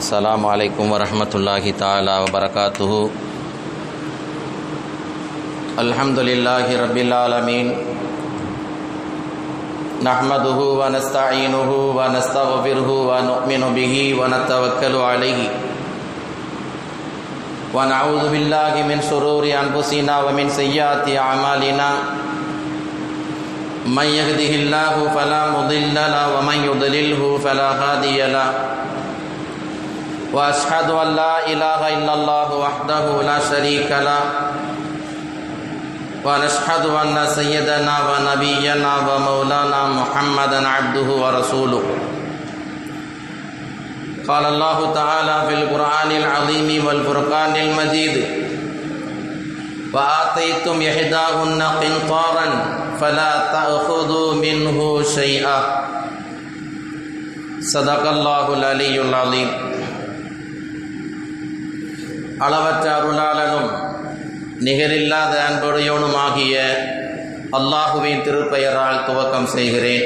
அஸ்ஸலாமு அலைக்கும் வரஹ்மத்துல்லாஹி தஆலா வபரகாத்துஹு. அல்ஹம்துலில்லாஹி ரப்பில் ஆலமீன். நஹ்மதுஹு வ நஸ்தஈனுஹு வ நஸ்தஃபிருஹு வ நுஃமினு பிஹி வ நத்தவக்கலு அலைஹி வ நஊது பில்லாஹி மின் ஷுரூரி அன்ஃபுஸினா வ மின் ஸய்யிஆத்தி அஅமாலினா. மன் யஹ்திஹில்லாஹு ஃபலா முதில்ல லஹு வ மன் யுத்லில்ஹு ஃபலா ஹாதிய லஹு. وأشهد أن لا إله إلا الله وحده لا شريك له ونشهد أن سيدنا ونبينا ومولانا محمدا عبده ورسوله. قال الله تعالى في القرآن العظيم والفرقان المجيد: وآتيتم إحداهن قنطارا فلا تأخذوا منه شيئا. صدق الله العلي العظيم. அளவற்ற அருளாளனும் நிகரில்லாத அன்புடையவனுமாகிய அல்லாஹுவின் திருப்பெயரால் துவக்கம் செய்கிறேன்.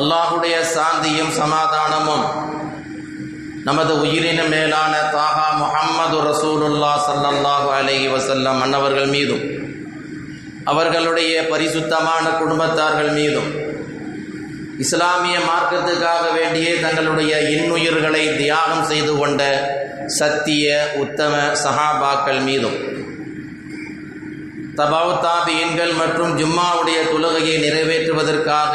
அல்லாஹுடைய சாந்தியும் சமாதானமும் நமது உயிரின மேலான தாகா முஹம்மது ரசூலுல்லா ஸல்லல்லாஹு அலைஹி வஸல்லம் அன்னவர்கள் மீதும் அவர்களுடைய பரிசுத்தமான குடும்பத்தார்கள் மீதும், இஸ்லாமிய மார்க்கத்துக்காக வேண்டியே தங்களுடைய இன்னுயிர்களை தியாகம் செய்து கொண்ட சத்திய உத்தம சஹாபாக்கள் மீதும், தபாவு தாபியீன்கள் மற்றும் ஜும்மாவுடைய தொழுகையை நிறைவேற்றுவதற்காக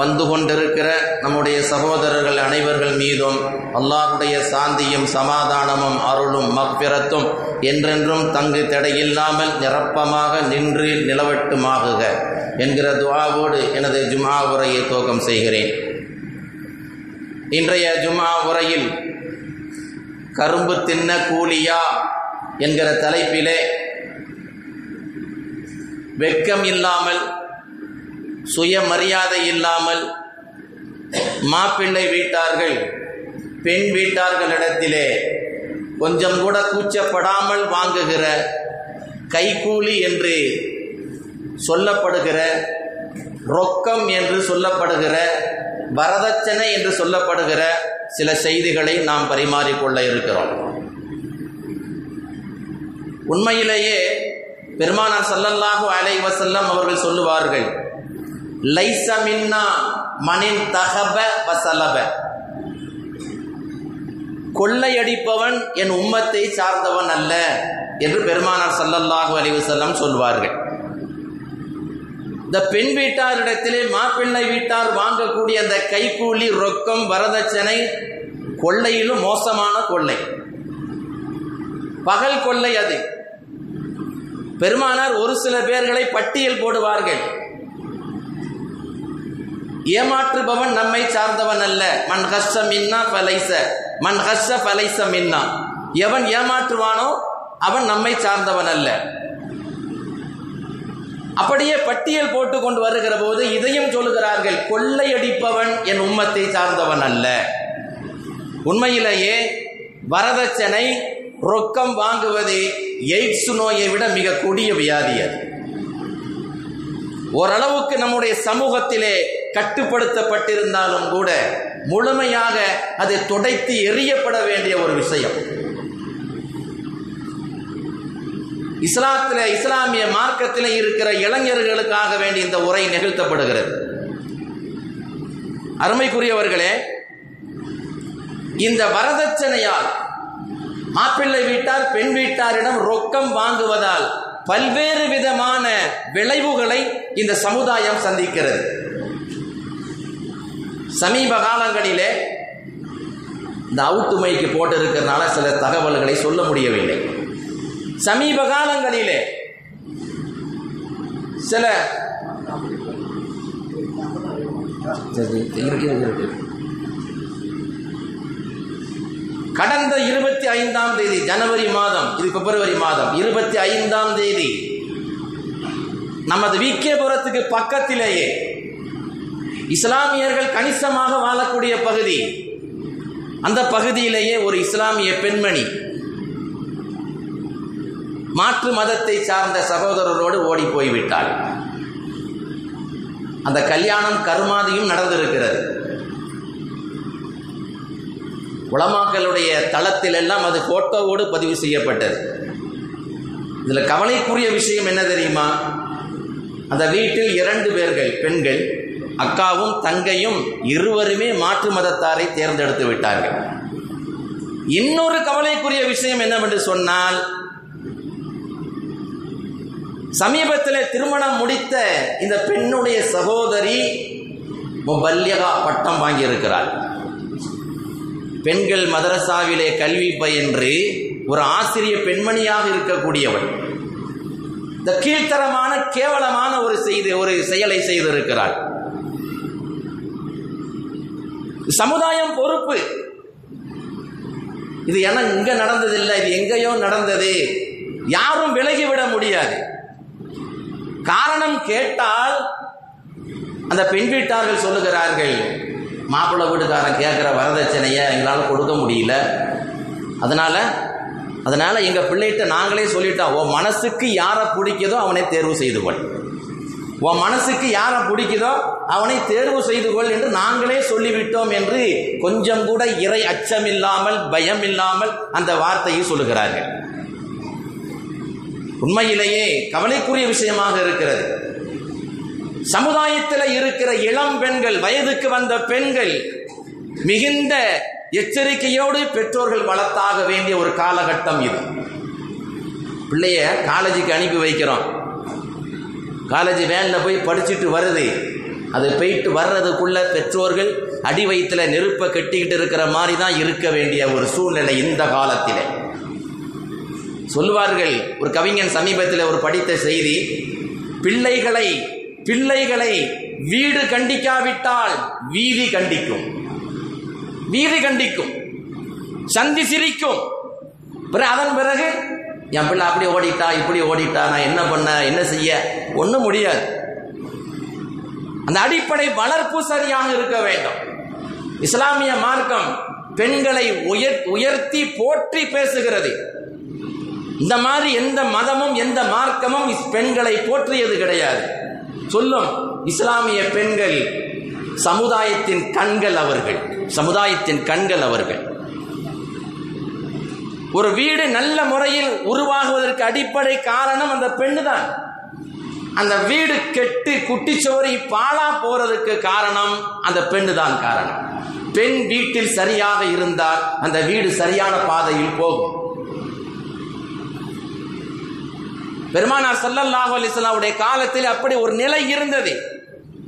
வந்து கொண்டிருக்கிற நம்முடைய சகோதரர்கள் அனைவர்கள் மீதும் அல்லாஹ்வுடைய சாந்தியும் சமாதானமும் அருளும் மக்பிரத்தும் என்றென்றும் தங்கு தடையில்லாமல் நிரப்பமாக நின்று நிலவட்டுமாக என்கிற துஆவோடு எனது ஜும்ஆ உரையை துவக்கம் செய்கிறேன். இன்றைய ஜும்ஆ உரையில் கரும்பு தின்ன கூலியா என்கிற தலைப்பிலே வெட்கம் இல்லாமல், சுயமரியாதை இல்லாமல் மாப்பிள்ளை வீட்டார்கள் பெண் வீட்டார்களிடத்திலே கொஞ்சம் கூட கூச்சப்படாமல் வாங்குகிற கைக்கூலி என்று சொல்லப்படுகிற, ரொக்கம் என்று சொல்லப்படுகிற, வரதட்சணை என்று சொல்லப்படுகிற சில செய்திகளை நாம் பரிமாறிக்கொள்ள இருக்கிறோம். உண்மையிலேயே பெருமானார் ஸல்லல்லாஹு அலைஹி வஸல்லம் அவர்கள் சொல்லுவார்கள், லைஸ மின்னா மனின் தஹப வஸலப. கொள்ளையடிப்பவன் என் உம்மத்தை சார்ந்தவன் அல்ல என்று பெருமானார் ஸல்லல்லாஹு அலைஹி வஸல்லம் சொல்வார்கள். இந்த பெண் வீட்டாரிடத்திலே மாப்பிள்ளை வீட்டார் வாங்கக்கூடிய அந்த கைக்கூலி, ரொக்கம், வரதட்சணை கொள்ளையிலும் மோசமான கொள்ளை, பகல் கொள்ளை. அது பெருமானார் ஒரு சில பேர்களை பட்டியல் போடுவார்கள். ஏமாற்றுபவன் நம்மை சார்ந்தவன் அல்ல. மன் கஸ்ஸ மின்னா ஃபலைஸ மன் கஸ்ஸ ஃபலைஸ மின்னா. எவன் ஏமாற்றுவானோ அவன் நம்மை சார்ந்தவன் அல்ல. அப்படியே பட்டியல் போட்டு கொண்டு வருகிற போது இதையும் சொல்லுகிறார்கள், கொள்ளையடிப்பவன் என் உம்மத்தை சார்ந்தவன் அல்ல. உண்மையிலேயே வரதட்சணை, ரொக்கம் வாங்குவது எய்ட்ஸ் நோயை விட மிக கொடிய வியாதி. அது ஓரளவுக்கு நம்முடைய சமூகத்திலே கட்டுப்படுத்தப்பட்டிருந்தாலும் கூட முழுமையாக அதை துடைத்து எரியப்பட வேண்டிய ஒரு விஷயம். இஸ்லாத்திலே, இஸ்லாமிய மார்க்கத்திலே இருக்கிற இளைஞர்களுக்காக வேண்டி இந்த உரை நிகழ்த்தப்படுகிறது. அருமைக்குரியவர்களே, இந்த வரதட்சணையால் மாப்பிள்ளை வீட்டார் பெண் வீட்டாரிடம் ரொக்கம் வாங்குவதால் பல்வேறு விதமான விளைவுகளை இந்த சமுதாயம் சந்திக்கிறது. சமீப காலங்களிலே இந்த அவுட்டு மைக்கு போட்டு இருக்கிறதுனால சில தகவல்களை சொல்ல முடியவில்லை. சமீப காலங்களிலே சில கடந்த 25 ஜனவரி மாதம், இது பிப்ரவரி மாதம் 25 நமது விகேபுரத்துக்கு பக்கத்திலேயே இஸ்லாமியர்கள் கணிசமாக வாழக்கூடிய பகுதி, அந்த பகுதியிலேயே ஒரு இஸ்லாமிய பெண்மணி மாற்று மதத்தை சார்ந்த சகோதரரோடு ஓடி போய்விட்டாள். அந்த கல்யாணம் கருமாதியும் நடந்திருக்கிறது. உலமாக்களுடைய தளத்தில் எல்லாம் அது போட்டோவோடு பதிவு செய்யப்பட்டது. இதில் கவலைக்குரிய விஷயம் என்ன தெரியுமா? அந்த வீட்டில் 2 பேர்கள் பெண்கள், அக்காவும் தங்கையும், இருவருமே மாற்று மதத்தாரை தேர்ந்தெடுத்து விட்டார்கள். இன்னொரு கவலைக்குரிய விஷயம் என்னவென்று சொன்னால், சமீபத்தில் திருமணம் முடித்த இந்த பெண்ணுடைய சகோதரி முபல்லிகா பட்டம் வாங்கியிருக்கிறாள். பெண்கள் மதரசாவிலே கல்வி பயின்று ஒரு ஆசிரிய பெண்மணியாக இருக்கக்கூடியவள் இந்த கீழ்த்தரமான கேவலமான ஒரு செயலை செய்திருக்கிறாள். சமுதாயம் பொறுப்பு. இது ஏன்னா இங்க நடந்ததில்லை, இது எங்கேயோ நடந்தது, யாரும் விலகிவிட முடியாது. காரணம் கேட்டால் அந்த பெண் வீட்டார்கள் சொல்லுகிறார்கள், மாப்பிள்ளை வீட்டுக்காரன் கேட்குற வரதட்சணையை எங்களால் கொடுக்க முடியல, அதனால எங்கள் பிள்ளைகிட்ட நாங்களே சொல்லிட்டோம், உன் மனசுக்கு யாரை பிடிக்குதோ அவனை தேர்வு செய்து கொள், உன் மனசுக்கு யாரை பிடிக்குதோ அவனை தேர்வு செய்து கொள் என்று நாங்களே சொல்லிவிட்டோம் என்று கொஞ்சம் கூட இறை அச்சமில்லாமல் பயம் இல்லாமல் அந்த வார்த்தையை சொல்லுகிறார்கள். உண்மையிலேயே கவலைக்குரிய விஷயமாக இருக்கிறது. சமுதாயத்தில் இருக்கிற இளம் பெண்கள், வயதுக்கு வந்த பெண்கள் மிகுந்த எச்சரிக்கையோடு பெற்றோர்கள் வளர்த்தாக வேண்டிய ஒரு காலகட்டம் இது. பிள்ளைய காலேஜுக்கு அனுப்பி வைக்கிறோம், காலேஜ் வேனில் போய் படிச்சுட்டு வருது, அது போயிட்டு வர்றதுக்குள்ள பெற்றோர்கள் அடி வயிற்றுல நெருப்பை கட்டிக்கிட்டு இருக்கிற மாதிரி தான் இருக்க வேண்டிய ஒரு சூழ்நிலை இந்த காலத்தில். சொல்வார்கள், ஒரு கவிஞன் சமீபத்தில் ஒரு படித்த செய்தி, பிள்ளைகளை வீடு கண்டிக்காவிட்டால் வீதி கண்டிக்கும், சந்தி சிரிக்கும். அதன் பிறகு என் பிள்ளை அப்படி ஓடிட்டா, இப்படி ஓடிட்டா, நான் என்ன பண்ண, என்ன செய்ய, ஒன்றும் முடியாது. அந்த அடிப்படை வளர்ப்பு சரியாக இருக்க வேண்டும். இஸ்லாமிய மார்க்கம் பெண்களை உயர்த்தி போற்றி பேசுகிறது. இந்த மாதிரி எந்த மதமும் எந்த மார்க்கமும் பெண்களை போற்றியது கிடையாது. சொல்லும் இஸ்லாமிய பெண்கள் சமுதாயத்தின் கண்கள் அவர்கள். ஒரு வீடு நல்ல முறையில் உருவாகுவதற்கு அடிப்படை காரணம் அந்த பெண்ணு தான். அந்த வீடு கெட்டு குட்டிச்சோறு பாலா போறதுக்கு காரணம் அந்த பெண்ணு தான் காரணம். பெண் வீட்டில் சரியாக இருந்தால் அந்த வீடு சரியான பாதையில் போகும். பெருமானார் ஸல்லல்லாஹு அலைஹி வஸல்லம் காலத்தில் அப்படி ஒரு நிலை இருந்தது.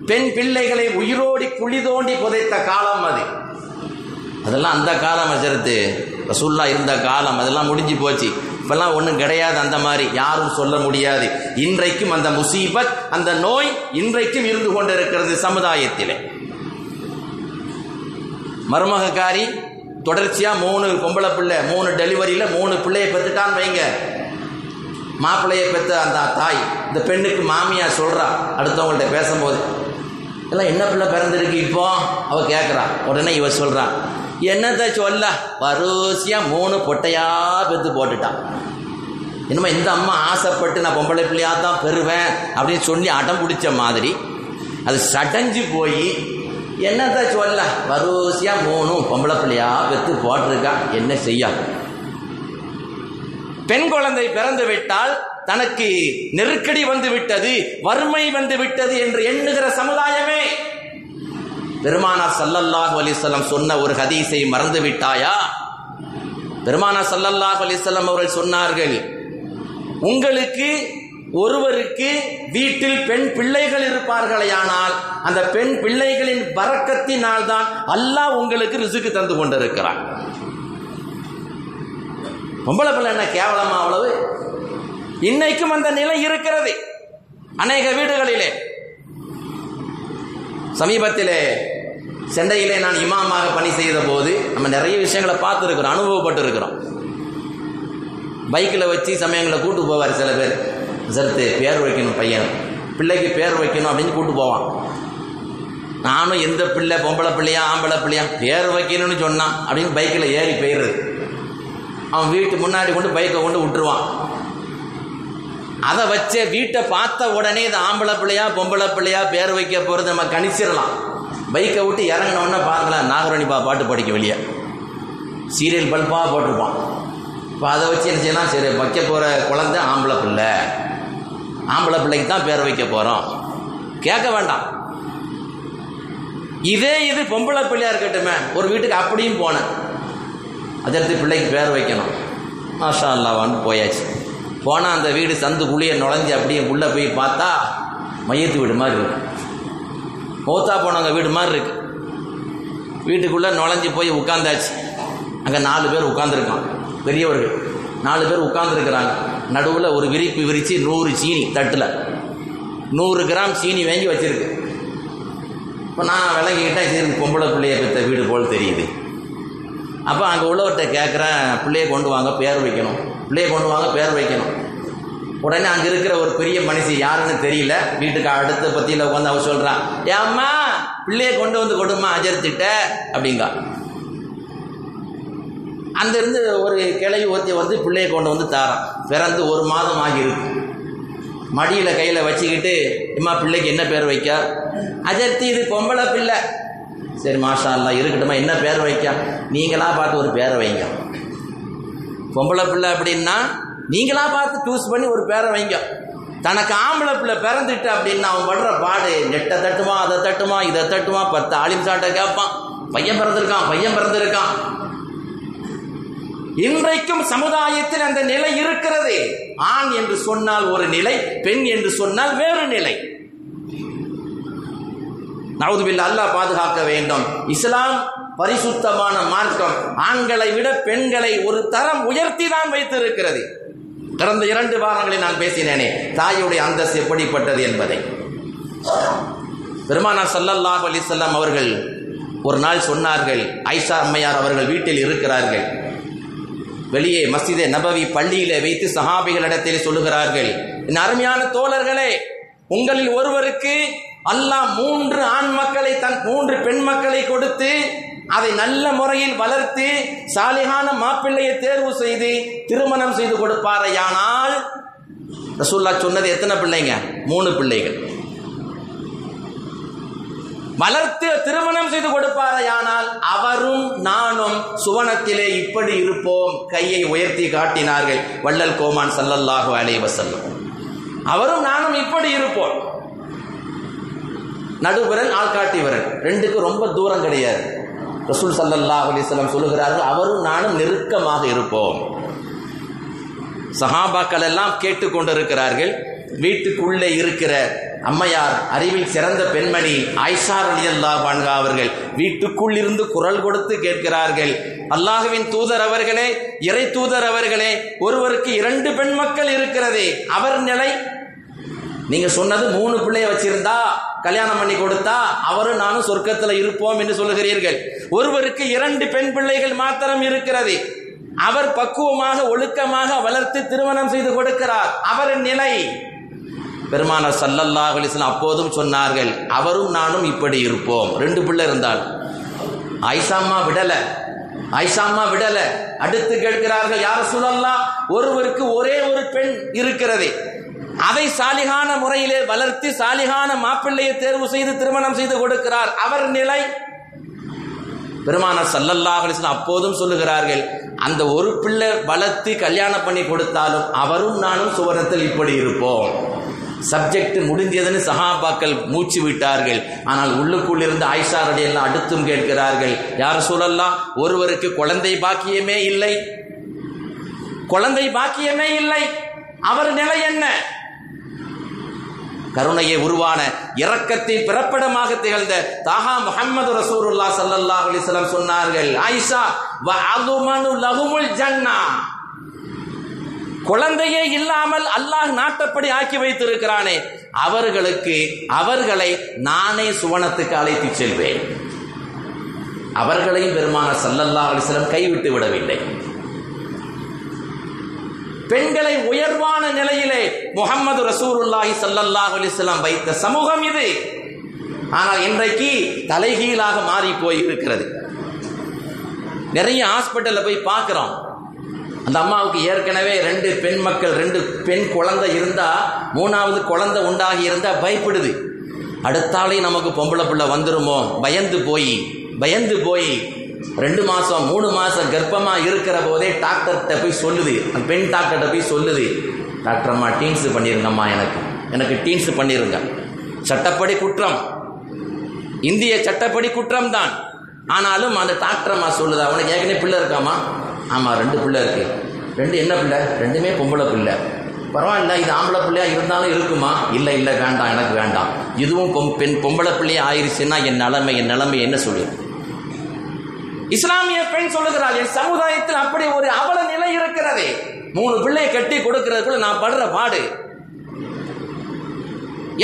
பெண் பிள்ளைகளை உயிரோடி குழி தோண்டி புதைத்த காலம் அது. அதெல்லாம் அந்த காலம், ஹஜ்ரத்து ரசூலுல்லாஹ் இருந்த காலம், அதெல்லாம் முடிஞ்சு போச்சு. இப்பெல்லாம் ஒன்றும் கிடையாது, அந்த மாதிரி யாரும் சொல்ல முடியாது. இன்றைக்கும் அந்த முசீபத், அந்த நோய் இன்றைக்கும் இருந்து கொண்டிருக்கிறது சமுதாயத்தில். மருமகக்காரி தொடர்ச்சியா 3 பொம்பளை பிள்ளை, 3 டெலிவரியில் 3 பிள்ளையை பெற்றுட்டான்னு வைங்க. மாப்பிள்ளையை பெற்ற அந்த தாய் இந்த பெண்ணுக்கு மாமியா சொல்கிறா அடுத்தவங்கள்ட்ட பேசும்போது, எல்லாம் என்ன பிள்ளை பிறந்திருக்கு இப்போ அவள் கேட்குறா. உடனே இவ சொல்கிறான், என்னத்தை சொல்ல, வரிசையாக 3 பொட்டையாக பெற்று போட்டுட்டான். என்னமோ இந்த அம்மா ஆசைப்பட்டு நான் பொம்பளை பிள்ளையாக தான் பெறுவேன் அப்படின்னு சொல்லி அடம் பிடிச்ச மாதிரி அது சடைஞ்சு போய், என்னத்தை சொல்ல, வரிசையாக 3 பொம்பளை பிள்ளையாக பெற்று போட்டிருக்கா, என்ன செய்ய. பெண் குழந்தை பிறந்து விட்டால் தனக்கு நெருக்கடி வந்து விட்டது, வறுமை வந்து விட்டது என்று எண்ணுகிற சமுதாயமே. பெருமானார் ஸல்லல்லாஹு அலைஹி வஸல்லம் சொன்ன ஒரு ஹதீஸை மறந்து விட்டாயா? பெருமானார் ஸல்லல்லாஹு அலைஹி வஸல்லம் அவர்கள் சொன்னார்கள், உங்களுக்கு ஒருவருக்கு வீட்டில் பெண் பிள்ளைகள் இருப்பார்களேயானால் அந்த பெண் பிள்ளைகளின் பரக்கத்தினால் தான் அல்லாஹ் உங்களுக்கு ரிசுக்கு தந்து கொண்டிருக்கிறான். பொம்பளை பிள்ளை என்ன கேவலமா? அவ்வளவு இன்னைக்கும் அந்த நிலை இருக்கிறது அநேக வீடுகளிலே. சமீபத்திலே சென்னையிலே நான் இமாமாக பணி செய்த போது நம்ம நிறைய விஷயங்களை பார்த்துருக்கிறோம், அனுபவப்பட்டு இருக்கிறோம். பைக்கில் வச்சு சமயங்களை கூட்டு போவார் சில பேர், சேர்த்து பேர் வைக்கணும், பையன் பிள்ளைக்கு பேர் வைக்கணும் அப்படின்னு கூட்டு போவான். நானும் எந்த பிள்ளை பொம்பளை பிள்ளையா ஆம்பளை பிள்ளையா பேர் வைக்கணும்னு சொன்னான் அப்படின்னு பைக்கில் ஏறி போயிடுறது. அவன் வீட்டு முன்னாடி கொண்டு பைக்கை கொண்டு விட்டுருவான். அதை வச்சு வீட்டை பார்த்த உடனே இது ஆம்பளை பிள்ளையா பொம்பளை பிள்ளையா பேர் வைக்க போகிறது நம்ம கணிச்சிடலாம். பைக்கை விட்டு இறங்கினோடனே பார்க்கலாம், நாகரணிப்பா பாட்டு படிக்க வெளியே சீரியல் பல்பாக போட்டிருப்பான். இப்போ அதை வச்சு என்ன செய்யலாம், சரி வைக்க போகிற குழந்தை ஆம்பளை பிள்ளை, ஆம்பளை பிள்ளைக்கு தான் பேர் வைக்க போகிறோம், கேட்க வேண்டாம். இதே இது பொம்பளை பிள்ளையாக இருக்கட்டுமே, ஒரு வீட்டுக்கு அப்படியும் போனேன், அதற்கு பிள்ளைக்கு பேர் வைக்கணும், மாஷா அல்லாஹ்வான்னு போயாச்சு. போனால் அந்த வீடு சந்துக்குள்ளேயே நுழைஞ்சு அப்படியே உள்ளே போய் பார்த்தா மையத்து வீடு மாதிரி இருக்கு, மௌத்தா போனவங்க வீடு மாதிரி இருக்கு. வீட்டுக்குள்ளே நுழைஞ்சு போய் உட்காந்தாச்சு. அங்கே 4 பேர் உட்காந்துருக்கான், பெரியவர்கள் 4 பேர் உட்காந்துருக்கிறாங்க. நடுவில் ஒரு விரிப்பு விரித்து 100 சீனி தட்டில் 100 கிராம் சீனி வாங்கி வச்சுருக்கு. இப்போ நான் விளங்கிக்கிட்டேன், சரி பொம்பளை பிள்ளையை பெற்ற வீடு போல் தெரியுது. அப்போ அங்கே உள்ளவர்கிட்ட கேட்குறேன், பிள்ளையை கொண்டு வாங்க பேர் வைக்கணும், பிள்ளையை கொண்டு வாங்க பேர் வைக்கணும். உடனே அங்கே இருக்கிற ஒரு பெரிய மனுஷி, யாருன்னு தெரியல, வீட்டுக்கு அடுத்த பத்தியில் உட்காந்து அவன் சொல்கிறான், ஏம்மா பிள்ளையை கொண்டு வந்து கொடுமா அஜர்த்திட்ட அப்படிங்கா. அங்கேருந்து ஒரு கிளவி ஒருத்தி வந்து பிள்ளையை கொண்டு வந்து தாரான். பிறந்து 1 மாதம் ஆகியிருக்கு. மடியில் கையில் வச்சுக்கிட்டு, இம்மா பிள்ளைக்கு என்ன பேர் வைக்க, அஜர்த்தி இது பொம்பளை பிள்ளை. சரி மாஷா அல்லாஹ், இருக்கட்டுமா, என்ன பேர் வைக்க, நீங்களாக பார்த்து ஒரு பேரை வைங்க. பொம்பளை பிள்ளை அப்படின்னா நீங்களாக பார்த்து சூஸ் பண்ணி ஒரு பேரை வைங்க. தனக்கு ஆம்பளை பிள்ளை பிறந்துட்டு அப்படின்னா அவன் படுற பாடு, நெட்டை தட்டுமா, அதை தட்டுமா, இதை தட்டுமா, 10 ஆலிம்சாட்டை கேட்பான், பையன் பிறந்திருக்கான், பையன் பிறந்திருக்கான். இன்றைக்கும் சமுதாயத்தில் அந்த நிலை இருக்கிறது. ஆண் என்று சொன்னால் ஒரு நிலை, பெண் என்று சொன்னால் வேறு நிலை. நவுது பில்லா, அல்லாஹ் பாதுகாக்க வேண்டும். இஸ்லாம் பரிசுத்தமான மார்க்கம், ஆண்களை விட பெண்களை ஒரு தரம் உயர்த்தி தான் வைத்திருக்கிறது. கடந்த 2 வாரங்களில் நான் பேசினேனே தாயுடைய அந்தஸ்து எப்படிப்பட்டது என்பதை. பெருமானார் ஸல்லல்லாஹு அலைஹி வஸல்லம் அவர்கள் ஒரு நாள் சொன்னார்கள், ஆயிஷா அம்மையார் அவர்கள் வீட்டில் இருக்கிறார்கள், வெளியே மஸ்ஜிதே நபவி பள்ளியிலே வைத்து சஹாபிகளிடத்தில் சொல்லுகிறார்கள், என் அருமையான தோழர்களே, உங்களில் ஒருவருக்கு அல்லாஹ் 3 ஆண் மக்களை தன் 3 பெண் மக்களை கொடுத்து அதை நல்ல முறையில் வளர்த்து சாலிகான மாப்பிள்ளையை தேர்வு செய்து திருமணம் செய்து கொடுப்பாரையானால், ரசூலுல்லாஹ் சொன்னது எத்தனை பிள்ளைங்க, 3 பிள்ளைகள் வளர்த்து திருமணம் செய்து கொடுப்பாரையானால் அவரும் நானும் சுவனத்திலே இப்படி இருப்போம். கையை உயர்த்தி காட்டினார்கள் வள்ளல் கோமான் ஸல்லல்லாஹு அலைஹி வஸல்லம். அவரும் நானும் இப்படி இருப்போம், நடுவிரல் ஆள்காட்டி விரல், 2க்கும் ரொம்ப தூரம் கிடையாது. ரசூல் ஸல்லல்லாஹு அலைஹி வஸல்லம் சொல்லுகிறார்கள், அவரும் நானும் நெருக்கமாக இருப்போம். சஹாபாக்கள் எல்லாம் கேட்டுக்கொண்டிருக்கிறார்கள். வீட்டுக்குள்ளே இருக்கிற அம்மையார், அறிவில் சிறந்த பெண்மணி ஆயிஷா ரலியல்லாஹு அன்ஹா அவர்கள் வீட்டுக்குள் இருந்து குரல் கொடுத்து கேட்கிறார்கள், அல்லாஹ்வின் தூதர் அவர்களே, இறை தூதர் அவர்களே, ஒருவருக்கு 2 பெண் மக்கள் இருக்கிறது, அவர் நிலை நீங்க சொன்னது 3 பிள்ளைய வச்சிருந்தா கல்யாணம் பண்ணி கொடுத்தா அவரும் நானும் சொர்க்கத்துல இருப்போம் என்று சொல்லுகிறீர்கள். ஒருவருக்கு 2 பெண் பிள்ளைகள் மாத்திரம் இருக்கிறது, அவர் பக்குவமாக ஒழுக்கமாக வளர்த்து திருமணம் செய்து கொடுக்கிறார், அவர் நிலை. பெருமானார் ஸல்லல்லாஹு அலைஹி வஸல்லம் அப்போதும் சொன்னார்கள், அவரும் நானும் இப்படி இருப்போம். 2 பிள்ளை இருந்தால் ஆயிஷாம்மா விடல. அடுத்து கேட்கிறார்கள், யா ரசூலல்லாஹ், ஒருவருக்கு ஒரே ஒரு பெண் இருக்கிறது, அதை சாலிகான முறையிலே வளர்த்து சாலிகான மாப்பிள்ளையை தேர்வு செய்து திருமணம் செய்து கொடுக்கிறார், அவர் நிலை. பெருமானார் ஸல்லல்லாஹு அலைஹி வஸல்லம் அப்போதும் சொல்லுகிறார்கள், அந்த ஒரு பிள்ளை வளர்த்து கல்யாணம் பண்ணி கொடுத்தாலும் அவரும் நானும் சுவனத்தில் இப்படி இருப்போம். சப்ஜெக்ட் முடிஞ்சதுன்னு சஹாபாக்கள் மூச்சு விட்டார்கள். ஆனால் உள்ளுக்குள் இருந்து ஆயிஷா ரலியல்லாஹு அடுத்தும் கேட்கிறார்கள், யா ரசூலல்லாஹ், ஒருவருக்கு குழந்தை பாக்கியமே இல்லை, அவர் நிலை என்ன? கருணையை உருவான இரக்கத்தை பிறப்பிடமாக திகழ்ந்த தாஹா முஹம்மது ரசூலுல்லாஹ் ஸல்லல்லாஹு அலைஹி வஸல்லம் சொன்னார்கள், ஆயிஷா, வஅலுமனு லஹுமுல் ஜன்னா, குழந்தையே இல்லாமல் அல்லாஹ் நாட்டப்படி ஆக்கி வைத்திருக்கிறானே அவர்களை நானே சுவனத்துக்கு அழைத்து செல்வேன். அவர்களையும் பெருமானார் ஸல்லல்லாஹு அலைஹி வஸல்லம் கைவிட்டு விடவில்லை. பெண்களை உயர்வான நிலையிலே முஹம்மது ரசூலுல்லாஹி ஸல்லல்லாஹு அலைஹி வஸல்லம் வைத்த சமூகம் இது. ஆனால் இன்றைக்கு தலைகீழாக மாறி போய் இருக்கிறது. நிறைய ஹாஸ்பிட்டல்ல போய் பார்க்கிறோம், அந்த அம்மாவுக்கு ஏற்கனவே 2 பெண் மக்கள் 2 பெண் குழந்தை இருந்தா 3வது குழந்தை உண்டாகி இருந்தா பயப்படுது, அடுத்தாலே நமக்கு பொம்பளை பிள்ளை வந்துருமோ, பயந்து போய் 2 மாசம் 3 மாசம் கர்ப்பமா இருக்கிற போதே டாக்டர்கிட்ட போய் சொல்லுது, பெண் டாக்டர்கிட்ட போய் சொல்லுது, டாக்டர் அம்மா டீன்ஸ் பண்ணிருங்கம்மா, எனக்கு டீன்ஸ் பண்ணிருங்க. சட்டப்படி குற்றம், இந்திய சட்டப்படி குற்றம் தான். ஆனாலும் அந்த டாக்டர் அம்மா சொல்லுது, அவனுக்கு ஏற்கனவே பிள்ளை இருக்காமா? ஆமா 2 பிள்ளை இருக்கு. 2 என்ன பிள்ளை? 2மே பொம்பளை பிள்ளை. பரவாயில்ல, இது ஆம்பளை பிள்ளையா இருந்தாலும் இருக்குமா? இல்லை இல்லை வேண்டாம், எனக்கு வேண்டாம். இதுவும் பெண் பொம்பளை பிள்ளையா ஆயிடுச்சுன்னா என் நிலைமை என்ன சொல்லு? இஸ்லாமிய பெண் சொல்லுகிறாள், என் சமுதாயத்தில் அப்படி ஒரு அவல நிலை இருக்கிறது. 3 பிள்ளையை கட்டி கொடுக்கிறதுக்குள்ள நான் படுற பாடு.